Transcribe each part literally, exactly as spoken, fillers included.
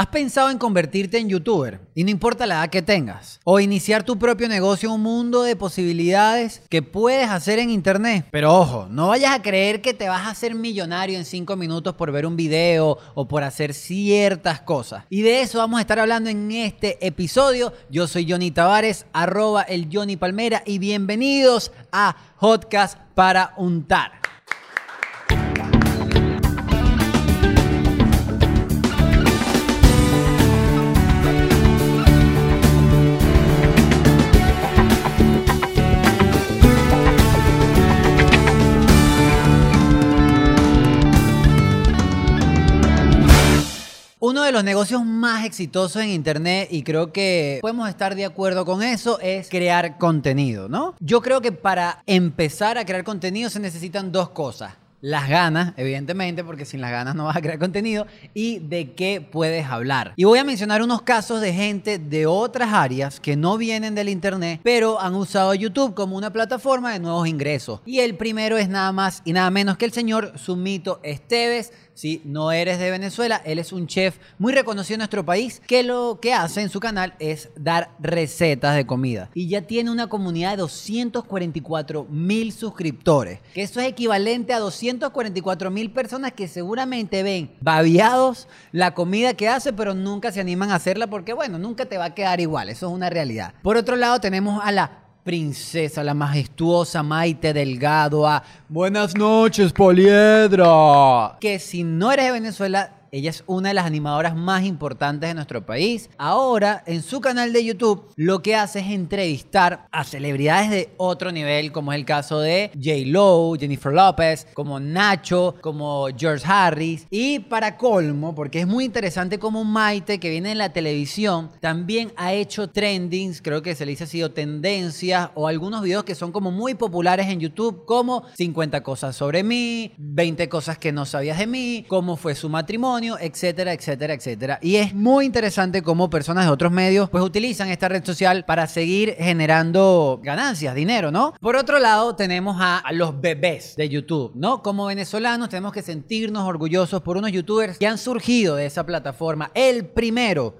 ¿Has pensado en convertirte en youtuber? Y no importa la edad que tengas. O iniciar tu propio negocio en un mundo de posibilidades que puedes hacer en internet. Pero ojo, no vayas a creer que te vas a hacer millonario en cinco minutos por ver un video o por hacer ciertas cosas. Y de eso vamos a estar hablando en este episodio. Yo soy Johnny Tavares, arroba el Johnny Palmera, y bienvenidos a Hotcast para Untar. Uno de los negocios más exitosos en internet, y creo que podemos estar de acuerdo con eso, es crear contenido, ¿no? Yo creo que para empezar a crear contenido se necesitan dos cosas. Las ganas, evidentemente, porque sin las ganas no vas a crear contenido, y de qué puedes hablar. Y voy a mencionar unos casos de gente de otras áreas que no vienen del internet, pero han usado YouTube como una plataforma de nuevos ingresos. Y el primero es nada más y nada menos que el señor Sumito Esteves. Si no eres de Venezuela, él es un chef muy reconocido en nuestro país, que lo que hace en su canal es dar recetas de comida. Y ya tiene una comunidad de doscientos cuarenta y cuatro mil suscriptores, que eso es equivalente a doscientos cuarenta y cuatro mil personas que seguramente ven babeados la comida que hace, pero nunca se animan a hacerla porque, bueno, nunca te va a quedar igual. Eso es una realidad. Por otro lado, tenemos a la princesa, la majestuosa Maite Delgado, a Buenas noches, Poliedra, que si no eres de Venezuela, ella es una de las animadoras más importantes de nuestro país. Ahora, en su canal de YouTube, lo que hace es entrevistar a celebridades de otro nivel, como es el caso de J Lo, Jennifer López, como Nacho, como George Harris. Y para colmo, porque es muy interesante como Maite, que viene de la televisión, también ha hecho trendings, creo que se le dice así, o tendencias, o algunos videos que son como muy populares en YouTube, como cincuenta cosas sobre mí, veinte cosas que no sabías de mí, cómo fue su matrimonio, etcétera, etcétera, etcétera. Y es muy interesante cómo personas de otros medios pues utilizan esta red social para seguir generando ganancias, dinero, ¿no? Por otro lado, tenemos a, a los bebés de YouTube, ¿no? Como venezolanos tenemos que sentirnos orgullosos por unos youtubers que han surgido de esa plataforma. El primero,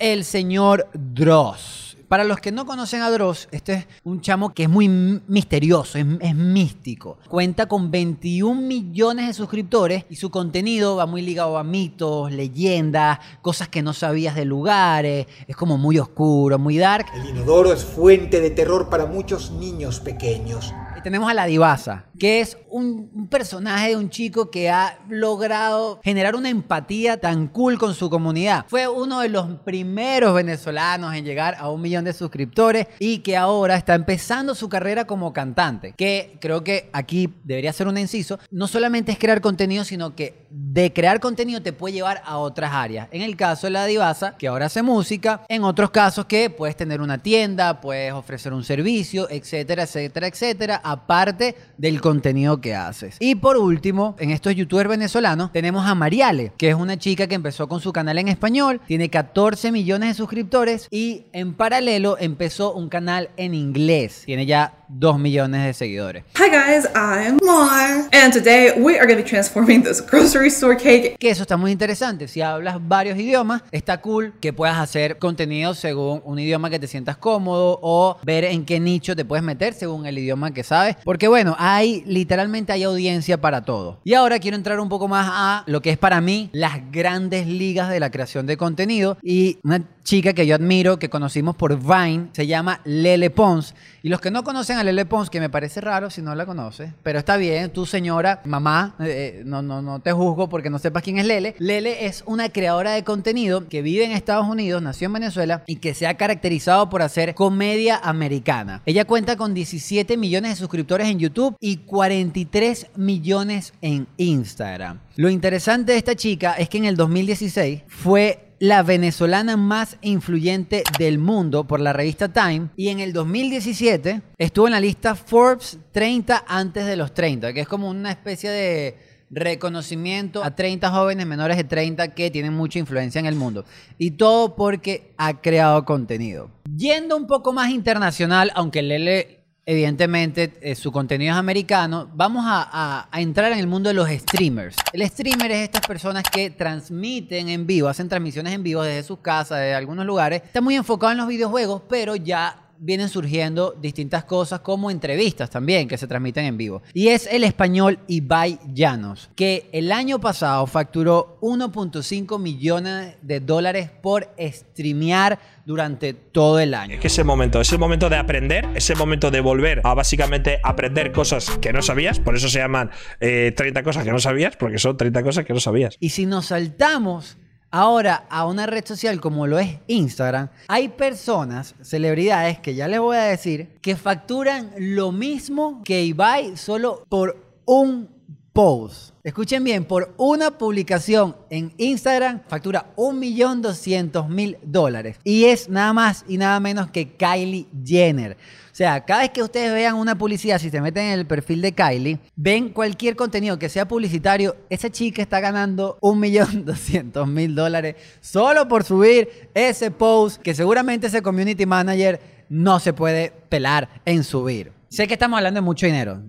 el señor Dross. Para los que no conocen a Dross, este es un chamo que es muy misterioso, es, es místico. Cuenta con veintiún millones de suscriptores y su contenido va muy ligado a mitos, leyendas, cosas que no sabías de lugares. Es como muy oscuro, muy dark. El inodoro es fuente de terror para muchos niños pequeños. Tenemos a La Divaza, que es un personaje de un chico que ha logrado generar una empatía tan cool con su comunidad. Fue uno de los primeros venezolanos en llegar a un millón de suscriptores y que ahora está empezando su carrera como cantante, que creo que aquí debería ser un inciso. No solamente es crear contenido, sino que de crear contenido te puede llevar a otras áreas. En el caso de La Divaza, que ahora hace música, en otros casos que puedes tener una tienda, puedes ofrecer un servicio, etcétera, etcétera, etcétera, aparte del contenido que haces. Y por último, en estos youtubers venezolanos, tenemos a Mariale, que es una chica que empezó con su canal en español, tiene catorce millones de suscriptores y en paralelo empezó un canal en inglés. Tiene ya dos millones de seguidores. Hi guys, I'm Mar, and today we are going to be transforming this grocery store cake. Que eso está muy interesante. Si hablas varios idiomas, está cool que puedas hacer contenido según un idioma que te sientas cómodo o ver en qué nicho te puedes meter según el idioma que sabes. Porque bueno, hay literalmente hay audiencia para todo. Y ahora quiero entrar un poco más a lo que es para mí las grandes ligas de la creación de contenido. Y una chica que yo admiro, que conocimos por Vine, se llama Lele Pons. Y los que no conocen a Lele Pons, que me parece raro si no la conoces, pero está bien, tú señora, mamá, eh, no, no, no te juzgo porque no sepas quién es Lele. Lele es una creadora de contenido que vive en Estados Unidos, nació en Venezuela y que se ha caracterizado por hacer comedia americana. Ella cuenta con diecisiete millones de suscriptores en YouTube y cuarenta y tres millones en Instagram. Lo interesante de esta chica es que en el dos mil dieciséis fue la venezolana más influyente del mundo por la revista Time, y en el dos mil diecisiete estuvo en la lista Forbes treinta antes de los treinta, que es como una especie de reconocimiento a treinta jóvenes menores de treinta que tienen mucha influencia en el mundo. Y todo porque ha creado contenido. Yendo un poco más internacional, aunque Lele evidentemente eh, su contenido es americano. Vamos a, a, a entrar en el mundo de los streamers. El streamer es estas personas que transmiten en vivo, hacen transmisiones en vivo desde sus casas, de algunos lugares. Está muy enfocado en los videojuegos, pero ya vienen surgiendo distintas cosas como entrevistas también que se transmiten en vivo. Y es el español Ibai Llanos, que el año pasado facturó uno punto cinco millones de dólares por streamear durante todo el año. Es que ese momento, es el momento de aprender, es el momento de volver a básicamente aprender cosas que no sabías, por eso se llaman eh, treinta cosas que no sabías, porque son treinta cosas que no sabías. Y si nos saltamos ahora a una red social como lo es Instagram, hay personas, celebridades, que ya les voy a decir, que facturan lo mismo que Ibai solo por un post. Escuchen bien, por una publicación en Instagram factura un millón doscientos mil dólares. Y es nada más y nada menos que Kylie Jenner. O sea, cada vez que ustedes vean una publicidad, si se meten en el perfil de Kylie, ven cualquier contenido que sea publicitario, esa chica está ganando un millón doscientos mil dólares solo por subir ese post que seguramente ese community manager no se puede pelar en subir. Sé que estamos hablando de mucho dinero,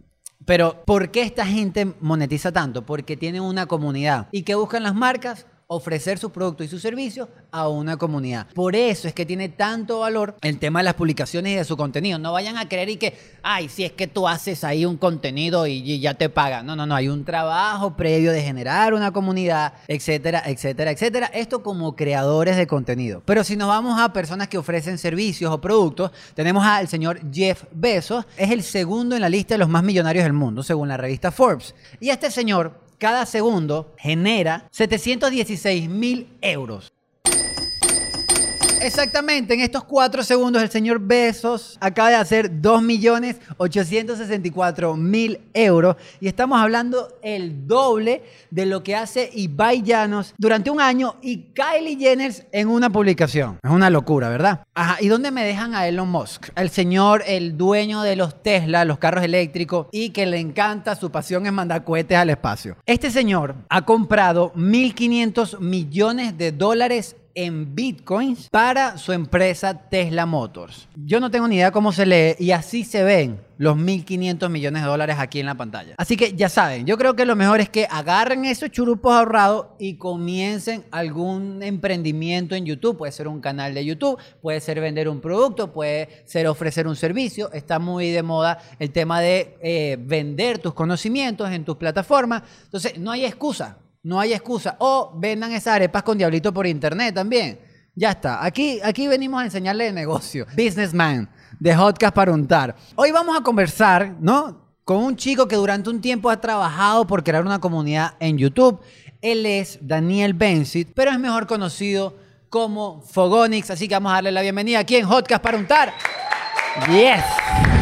pero ¿por qué esta gente monetiza tanto? Porque tienen una comunidad. ¿Y qué buscan las marcas? Ofrecer sus productos y sus servicios a una comunidad. Por eso es que tiene tanto valor el tema de las publicaciones y de su contenido. No vayan a creer y que, ay, si es que tú haces ahí un contenido y, y ya te pagan. No, no, no. Hay un trabajo previo de generar una comunidad, etcétera, etcétera, etcétera. Esto como creadores de contenido. Pero si nos vamos a personas que ofrecen servicios o productos, tenemos al señor Jeff Bezos. Es el segundo en la lista de los más millonarios del mundo, según la revista Forbes. Y este señor, cada segundo genera setecientos dieciséis mil euros. Exactamente, en estos cuatro segundos el señor Bezos acaba de hacer dos millones ochocientos sesenta y cuatro mil euros y estamos hablando el doble de lo que hace Ibai Llanos durante un año y Kylie Jenner en una publicación. Es una locura, ¿verdad? Ajá, ¿y dónde me dejan a Elon Musk? El señor, el dueño de los Tesla, los carros eléctricos y que le encanta, su pasión es mandar cohetes al espacio. Este señor ha comprado mil quinientos millones de dólares en bitcoins para su empresa Tesla Motors. Yo no tengo ni idea cómo se lee y así se ven los mil quinientos millones de dólares aquí en la pantalla. Así que ya saben, yo creo que lo mejor es que agarren esos churupos ahorrados y comiencen algún emprendimiento en YouTube. Puede ser un canal de YouTube, puede ser vender un producto, puede ser ofrecer un servicio. Está muy de moda el tema de eh, vender tus conocimientos en tus plataformas. Entonces, no hay excusa. No hay excusa. O vendan esas arepas con diablito por internet también. Ya está. Aquí, aquí venimos a enseñarle de negocio. Businessman de Hotcast para Untar. Hoy vamos a conversar, ¿no?, con un chico que durante un tiempo ha trabajado por crear una comunidad en YouTube. Él es Daniel Benzit, pero es mejor conocido como Fogonix. Así que vamos a darle la bienvenida aquí en Hotcast para Untar. Yes.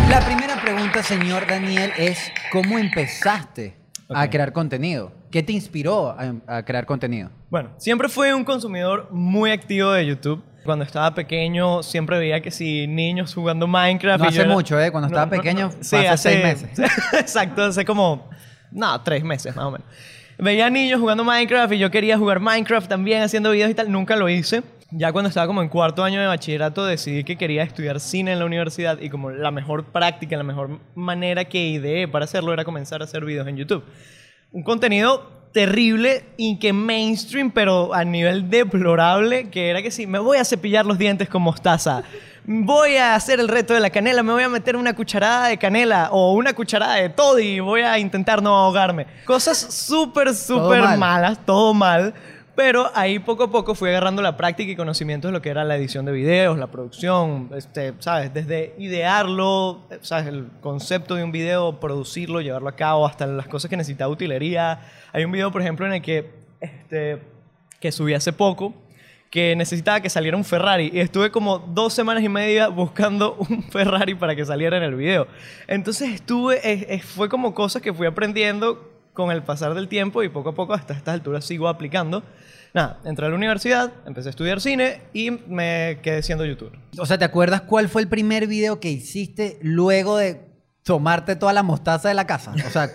La primera pregunta, señor Daniel, es ¿cómo empezaste okay. a crear contenido? ¿Qué te inspiró a, a crear contenido? Bueno, siempre fui un consumidor muy activo de YouTube. Cuando estaba pequeño siempre veía que si niños jugando Minecraft... No hace era... mucho, ¿eh? Cuando no, estaba no, pequeño, no, no. Sí, hace, hace seis meses. Exacto, hace como... No, tres meses más o menos. Veía niños jugando Minecraft y yo quería jugar Minecraft también, haciendo videos y tal. Nunca lo hice. Ya cuando estaba como en cuarto año de bachillerato decidí que quería estudiar cine en la universidad y como la mejor práctica, la mejor manera que ideé para hacerlo era comenzar a hacer videos en YouTube. Un contenido terrible y que mainstream, pero a nivel deplorable, que era que sí, me voy a cepillar los dientes con mostaza, voy a hacer el reto de la canela, me voy a meter una cucharada de canela o una cucharada de toddy y voy a intentar no ahogarme. Cosas súper, súper mal. malas, todo mal. Pero ahí poco a poco fui agarrando la práctica y conocimientos de lo que era la edición de videos, la producción, este, ¿sabes? Desde idearlo, ¿sabes? El concepto de un video, producirlo, llevarlo a cabo, hasta las cosas que necesitaba utilería. Hay un video, por ejemplo, en el que, este, que subí hace poco, que necesitaba que saliera un Ferrari. Y estuve como dos semanas y media buscando un Ferrari para que saliera en el video. Entonces estuve, es, fue como cosas que fui aprendiendo con el pasar del tiempo y poco a poco hasta estas alturas sigo aplicando. Nada, entré a la universidad, empecé a estudiar cine y me quedé siendo youtuber. O sea, ¿te acuerdas cuál fue el primer video que hiciste luego de tomarte toda la mostaza de la casa? O sea,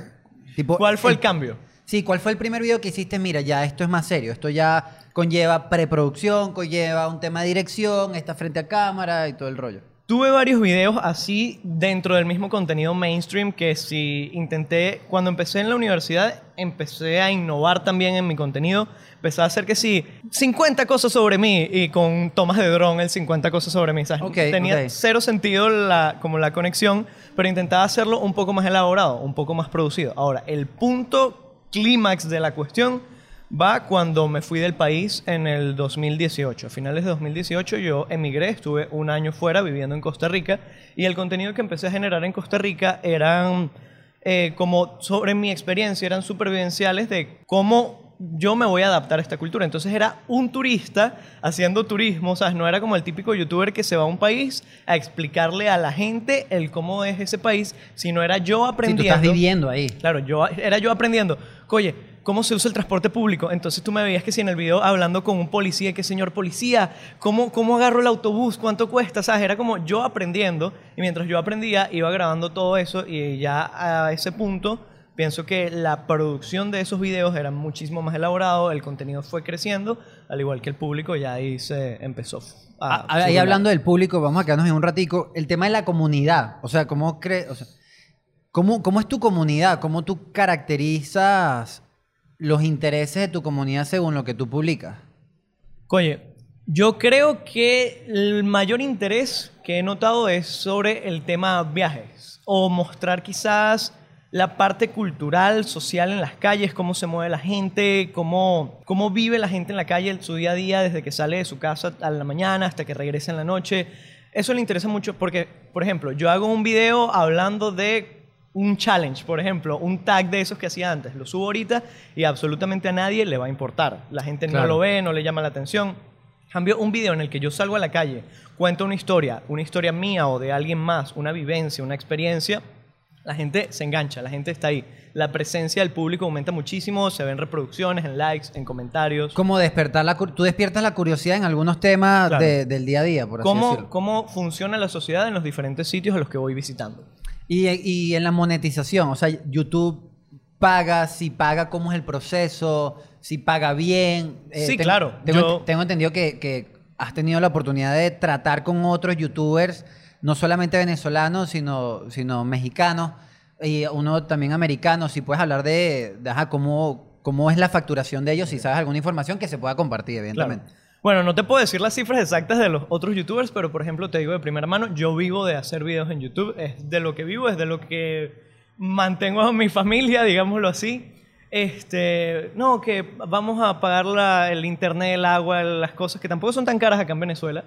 tipo, ¿cuál fue el, el cambio? Sí, ¿cuál fue el primer video que hiciste? Mira, ya esto es más serio, esto ya conlleva preproducción, conlleva un tema de dirección, está frente a cámara y todo el rollo. Tuve varios videos así dentro del mismo contenido mainstream que si intenté, cuando empecé en la universidad, empecé a innovar también en mi contenido. Empecé a hacer que sí, cincuenta cosas sobre mí y con tomas de dron el cincuenta cosas sobre mí. O sea, okay, tenía okay. cero sentido la, como la conexión, pero intentaba hacerlo un poco más elaborado, un poco más producido. Ahora, el punto clímax de la cuestión va cuando me fui del país en el dos mil dieciocho. A finales de dos mil dieciocho yo emigré, estuve un año fuera viviendo en Costa Rica y el contenido que empecé a generar en Costa Rica eran eh, como sobre mi experiencia, eran supervivenciales de cómo yo me voy a adaptar a esta cultura. Entonces era un turista haciendo turismo, o sea, no era como el típico youtuber que se va a un país a explicarle a la gente el cómo es ese país, sino era yo aprendiendo. Si tú estás viviendo ahí. Claro, yo, era yo aprendiendo. Oye, ¿cómo se usa el transporte público? Entonces tú me veías que si en el video hablando con un policía, que señor policía, ¿cómo, cómo agarro el autobús? ¿Cuánto cuesta? ¿Sabes? Era como yo aprendiendo y mientras yo aprendía iba grabando todo eso y ya a ese punto pienso que la producción de esos videos era muchísimo más elaborado, el contenido fue creciendo, al igual que el público ya ahí se empezó a... a, a ahí hablando del público, vamos a quedarnos en un ratico, el tema de la comunidad, o sea, ¿cómo, cre o sea, ¿cómo, cómo es tu comunidad? ¿Cómo tú caracterizas los intereses de tu comunidad según lo que tú publicas? Oye, yo creo que el mayor interés que he notado es sobre el tema viajes o mostrar quizás la parte cultural, social en las calles, cómo se mueve la gente, cómo, cómo vive la gente en la calle, su día a día, desde que sale de su casa a la mañana hasta que regresa en la noche. Eso le interesa mucho porque, por ejemplo, yo hago un video hablando de un challenge, por ejemplo, un tag de esos que hacía antes. Lo subo ahorita y absolutamente a nadie le va a importar. La gente claro. no lo ve, no le llama la atención. En cambio, un video en el que yo salgo a la calle, cuento una historia, una historia mía o de alguien más, una vivencia, una experiencia, la gente se engancha, la gente está ahí. La presencia del público aumenta muchísimo, se ven reproducciones, en likes, en comentarios. Como despertar la... Tú despiertas la curiosidad en algunos temas claro. de, del día a día, por así ¿Cómo, decirlo. ¿Cómo funciona la sociedad en los diferentes sitios a los que voy visitando? Y, y en la monetización, o sea, YouTube paga, si paga, ¿cómo es el proceso? Si paga bien. Eh, sí, tengo, claro. Tengo, Yo... tengo entendido que, que has tenido la oportunidad de tratar con otros youtubers, no solamente venezolanos, sino, sino mexicanos, y uno también americano. Si puedes hablar de, de ajá, cómo, cómo es la facturación de ellos, si sabes alguna información que se pueda compartir, evidentemente. Claro. Bueno, no te puedo decir las cifras exactas de los otros youtubers, pero por ejemplo te digo de primera mano, yo vivo de hacer videos en YouTube, es de lo que vivo, es de lo que mantengo a mi familia, digámoslo así. Este, no, que vamos a pagar la, el internet, el agua, las cosas que tampoco son tan caras acá en Venezuela.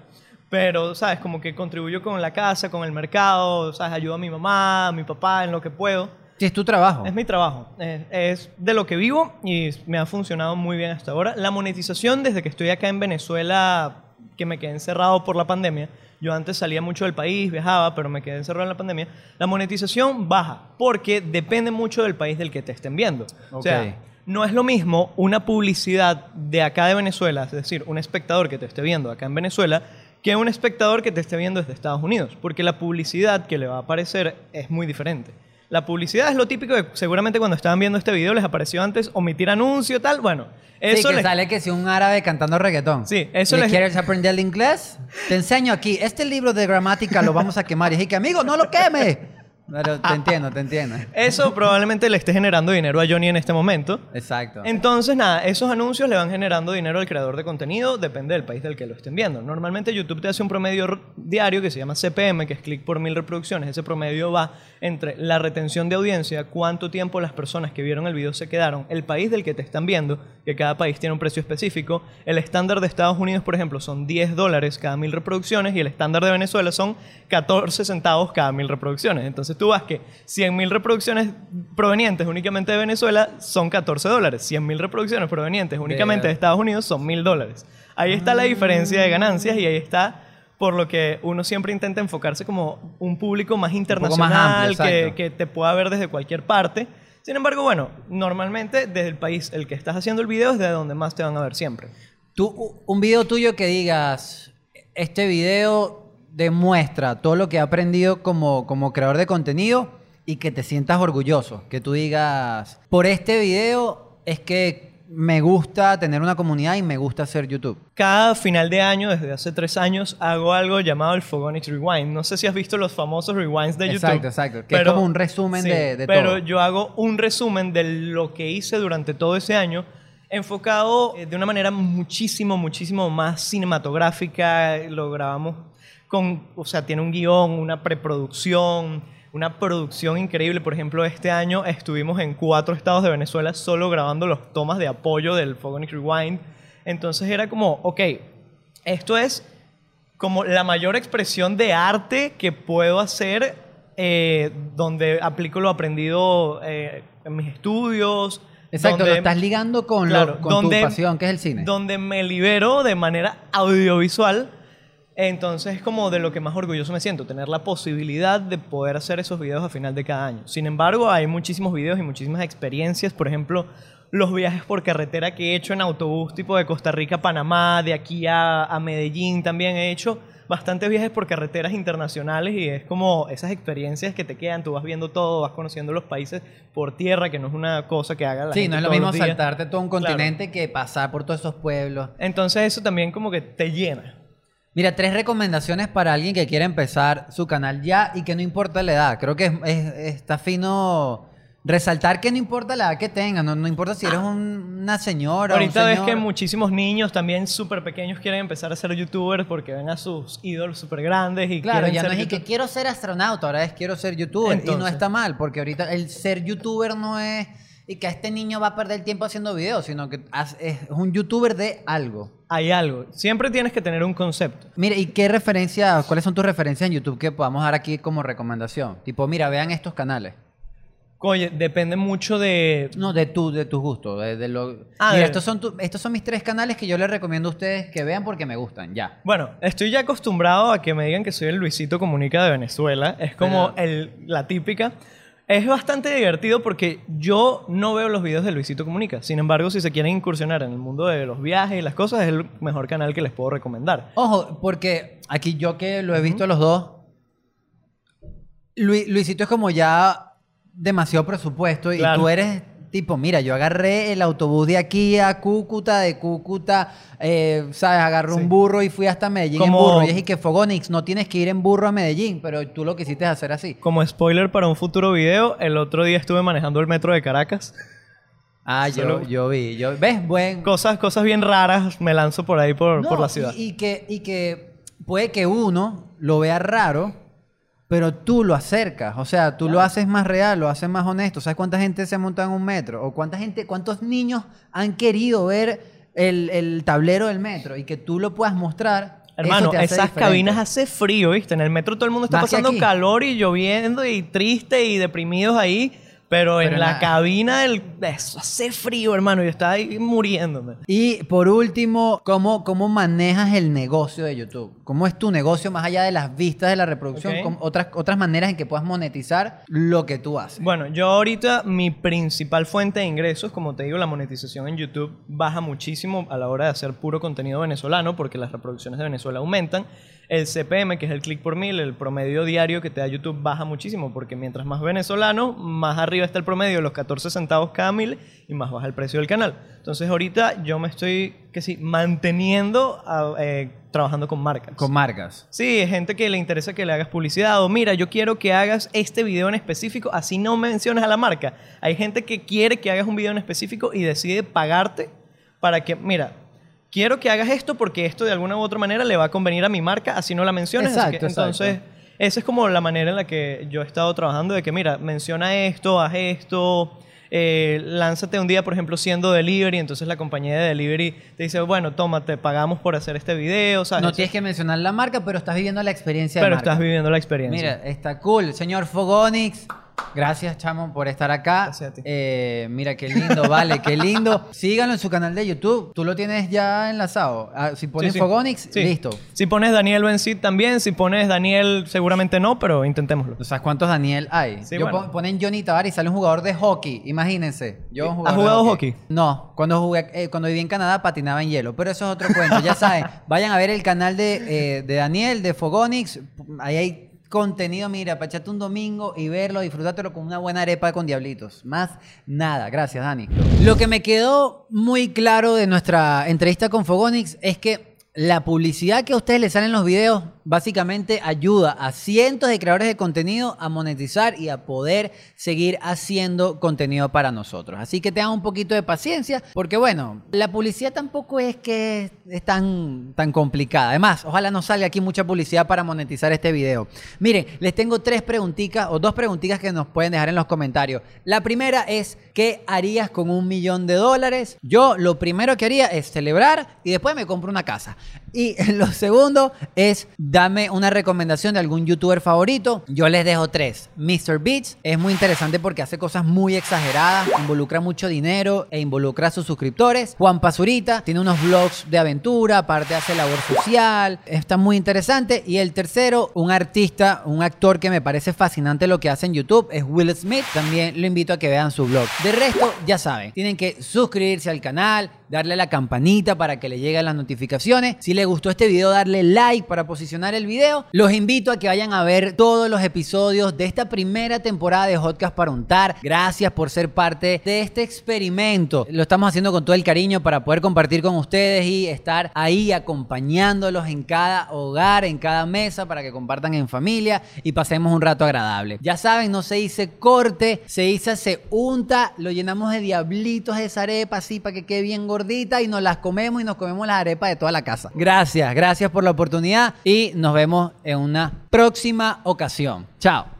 Pero, ¿sabes? Como que contribuyo con la casa, con el mercado, ¿sabes? Ayudo a mi mamá, a mi papá en lo que puedo. Sí, es tu trabajo. Es mi trabajo. Es, es de lo que vivo y me ha funcionado muy bien hasta ahora. La monetización, desde que estoy acá en Venezuela, que me quedé encerrado por la pandemia. Yo antes salía mucho del país, viajaba, pero me quedé encerrado en la pandemia. La monetización baja porque depende mucho del país del que te estén viendo. Okay. O sea, no es lo mismo una publicidad de acá de Venezuela, es decir, un espectador que te esté viendo acá en Venezuela, que un espectador que te esté viendo desde Estados Unidos, porque la publicidad que le va a aparecer es muy diferente. La publicidad es lo típico que seguramente cuando estaban viendo este video les apareció antes omitir anuncio, tal, bueno. Eso sí, que les... sale que si un árabe cantando reggaetón. Sí, eso les... ¿Quieres aprender el inglés? Te enseño aquí, este libro de gramática lo vamos a quemar. Y dije que, amigo, no lo queme. Pero te entiendo, te entiendo. Eso probablemente le esté generando dinero a Johnny en este momento. Exacto. Entonces, nada, esos anuncios le van generando dinero al creador de contenido, depende del país del que lo estén viendo. Normalmente YouTube te hace un promedio diario que se llama C P M, que es clic por mil reproducciones. Ese promedio va entre la retención de audiencia, cuánto tiempo las personas que vieron el video se quedaron, el país del que te están viendo, que cada país tiene un precio específico. El estándar de Estados Unidos, por ejemplo, son diez dólares cada mil reproducciones y el estándar de Venezuela son catorce centavos cada mil reproducciones. Entonces, tú vas que cien mil reproducciones provenientes únicamente de Venezuela son catorce dólares. cien mil reproducciones provenientes únicamente de Estados Unidos son mil dólares. Ahí está la diferencia de ganancias y ahí está por lo que uno siempre intenta enfocarse como un público más internacional, más amplio, que, que te pueda ver desde cualquier parte. Sin embargo, bueno, normalmente desde el país el que estás haciendo el video es de donde más te van a ver siempre. Tú, un video tuyo que digas, este video demuestra todo lo que ha aprendido como, como creador de contenido y que te sientas orgulloso, que tú digas, por este video es que me gusta tener una comunidad y me gusta hacer YouTube. Cada final de año, desde hace tres años, hago algo llamado el Fogonix Rewind. No sé si has visto los famosos Rewinds de YouTube. Exacto, exacto. Que pero, es como un resumen sí, de, de pero todo. Pero yo hago un resumen de lo que hice durante todo ese año, enfocado de una manera muchísimo, muchísimo más cinematográfica. Lo grabamos con... O sea, tiene un guión, una preproducción, una producción increíble. Por ejemplo, este año estuvimos en cuatro estados de Venezuela solo grabando los tomas de apoyo del Fogonix Rewind. Entonces era como, ok, esto es como la mayor expresión de arte que puedo hacer, eh, donde aplico lo aprendido eh, en mis estudios. Exacto, donde, lo estás ligando con, claro, lo, con donde, tu pasión, que es el cine. Donde me libero de manera audiovisual. Entonces es como de lo que más orgulloso me siento, tener la posibilidad de poder hacer esos videos a final de cada año. Sin embargo, hay muchísimos videos y muchísimas experiencias. Por ejemplo, los viajes por carretera que he hecho en autobús, tipo de Costa Rica a Panamá, de aquí a, a Medellín. También he hecho bastantes viajes por carreteras internacionales y es como esas experiencias que te quedan. Tú vas viendo todo, vas conociendo los países por tierra, que no es una cosa que haga la sí, gente. Sí, no es lo mismo saltarte todo un continente, claro, que pasar por todos esos pueblos. Entonces eso también como que te llena. Mira, tres recomendaciones para alguien que quiera empezar su canal ya y que no importa la edad. Creo que es, es, está fino resaltar que no importa la edad que tengan, no, no importa si eres un, una señora. Ahorita ves que muchísimos niños también súper pequeños quieren empezar a ser youtubers porque ven a sus ídolos súper grandes y claro, ya no es que quiero ser astronauta, ahora es quiero ser youtuber. Entonces, y no está mal porque ahorita el ser youtuber no es y que este niño va a perder tiempo haciendo videos, sino que es un youtuber de algo. Hay algo. Siempre tienes que tener un concepto. Mira, ¿y qué referencias, cuáles son tus referencias en YouTube que podamos dar aquí como recomendación? Tipo, mira, vean estos canales. Oye, depende mucho de... No, de tu, de tus gustos. De, de lo... ah, mira, de... estos son tu, estos son mis tres canales que yo les recomiendo a ustedes que vean porque me gustan, ya. Bueno, estoy ya acostumbrado a que me digan que soy el Luisito Comunica de Venezuela. Es como el, la típica... Es bastante divertido porque yo no veo los videos de Luisito Comunica. Sin embargo, si se quieren incursionar en el mundo de los viajes y las cosas, es el mejor canal que les puedo recomendar. Ojo, porque aquí yo que lo he visto a los dos, Lu- Luisito es como ya demasiado presupuesto y claro, tú eres... Tipo, mira, yo agarré el autobús de aquí a Cúcuta, de Cúcuta, eh, ¿sabes? Agarré sí. un burro y fui hasta Medellín como... en burro. Y es que Fogonix, no tienes que ir en burro a Medellín, pero tú lo quisiste hacer así. Como spoiler para un futuro video, el otro día estuve manejando el metro de Caracas. Ah, Solo... yo, yo vi. Yo... ¿Ves? Buen... Cosas, cosas bien raras me lanzo por ahí, por, no, por la ciudad. Y, y, que, y que puede que uno lo vea raro... Pero tú lo acercas, o sea, tú claro. lo haces más real, lo haces más honesto. ¿Sabes cuánta gente se ha montado en un metro? ¿O cuánta gente, cuántos niños han querido ver el, el tablero del metro? Y que tú lo puedas mostrar. Hermano, esas diferente. Cabinas hace frío, ¿viste? En el metro todo el mundo está más pasando calor y lloviendo y triste y deprimidos ahí. Pero, pero en, en la, la cabina el... eso hace frío, hermano. Yo estaba ahí muriéndome. Y por último, ¿cómo, cómo manejas el negocio de YouTube? ¿Cómo es tu negocio más allá de las vistas, de la reproducción? Okay. Otras, otras maneras en que puedas monetizar lo que tú haces. Bueno, yo ahorita mi principal fuente de ingresos, como te digo, la monetización en YouTube baja muchísimo a la hora de hacer puro contenido venezolano porque las reproducciones de Venezuela aumentan. El C P M, que es el clic por mil, el promedio diario que te da YouTube baja muchísimo porque mientras más venezolano, más arriba está el promedio de los catorce centavos cada mil y más baja el precio del canal. Entonces ahorita yo me estoy, que sí, manteniendo a, eh, trabajando con marcas. Con marcas. Sí, gente que le interesa que le hagas publicidad o mira, yo quiero que hagas este video en específico, así no mencionas a la marca. Hay gente que quiere que hagas un video en específico y decide pagarte para que, mira... Quiero que hagas esto porque esto de alguna u otra manera le va a convenir a mi marca, así no la menciones. Exacto, así que, entonces, exacto. Esa es como la manera en la que yo he estado trabajando, de que mira, menciona esto, haz esto, eh, lánzate un día, por ejemplo, siendo delivery, entonces la compañía de delivery te dice, bueno, toma, te pagamos por hacer este video, ¿sabes? No tienes que mencionar la marca, pero estás viviendo la experiencia de marca. Pero estás viviendo la experiencia. Mira, está cool. Señor Fogonix... Gracias, chamo, por estar acá. Gracias a ti. Eh, mira, qué lindo, vale, qué lindo. Síganlo en su canal de YouTube. Tú lo tienes ya enlazado. Ah, si pones sí, sí. Fogonix, sí. Listo. Si pones Daniel Benzit también. Si pones Daniel, seguramente no, pero intentémoslo. O sea, ¿cuántos Daniel hay? Sí, yo bueno. Ponen Johnny Tavares y sale un jugador de hockey. Imagínense. Yo un jugador ¿Has jugado de hockey? hockey? No. Cuando, jugué, eh, cuando viví en Canadá, patinaba en hielo. Pero eso es otro cuento. Ya saben, vayan a ver el canal de, eh, de Daniel, de Fogonix. Ahí hay... contenido, mira, para echarte un domingo y verlo, disfrutártelo con una buena arepa con diablitos. Más nada. Gracias, Dani. Lo que me quedó muy claro de nuestra entrevista con Fogonix es que la publicidad que a ustedes les sale en los videos básicamente ayuda a cientos de creadores de contenido a monetizar y a poder seguir haciendo contenido para nosotros. Así que tengan un poquito de paciencia porque, bueno, la publicidad tampoco es que es tan, tan complicada. Además, ojalá no salga aquí mucha publicidad para monetizar este video. Miren, les tengo tres preguntitas o dos preguntitas que nos pueden dejar en los comentarios. La primera es, ¿qué harías con un millón de dólares? Yo lo primero que haría es celebrar y después me compro una casa. Y lo segundo es, dame una recomendación de algún youtuber favorito. Yo les dejo tres. MrBeast es muy interesante porque hace cosas muy exageradas, involucra mucho dinero e involucra a sus suscriptores. Juan Pazurita tiene unos vlogs de aventura, aparte hace labor social, está muy interesante. Y el tercero, un artista, un actor que me parece fascinante lo que hace en YouTube, es Will Smith. También lo invito a que vean su vlog. De resto, ya saben, tienen que suscribirse al canal, darle la campanita para que le lleguen las notificaciones. Si les gustó este video, darle like para posicionar el video. Los invito a que vayan a ver todos los episodios de esta primera temporada de Hotcast para Untar. Gracias por ser parte de este experimento. Lo estamos haciendo con todo el cariño para poder compartir con ustedes y estar ahí acompañándolos en cada hogar, en cada mesa, para que compartan en familia y pasemos un rato agradable. Ya saben, no se dice corte, se dice se unta, lo llenamos de diablitos de esa arepa así para que quede bien gordo y nos las comemos y nos comemos las arepas de toda la casa. Gracias, gracias por la oportunidad y nos vemos en una próxima ocasión. Chao.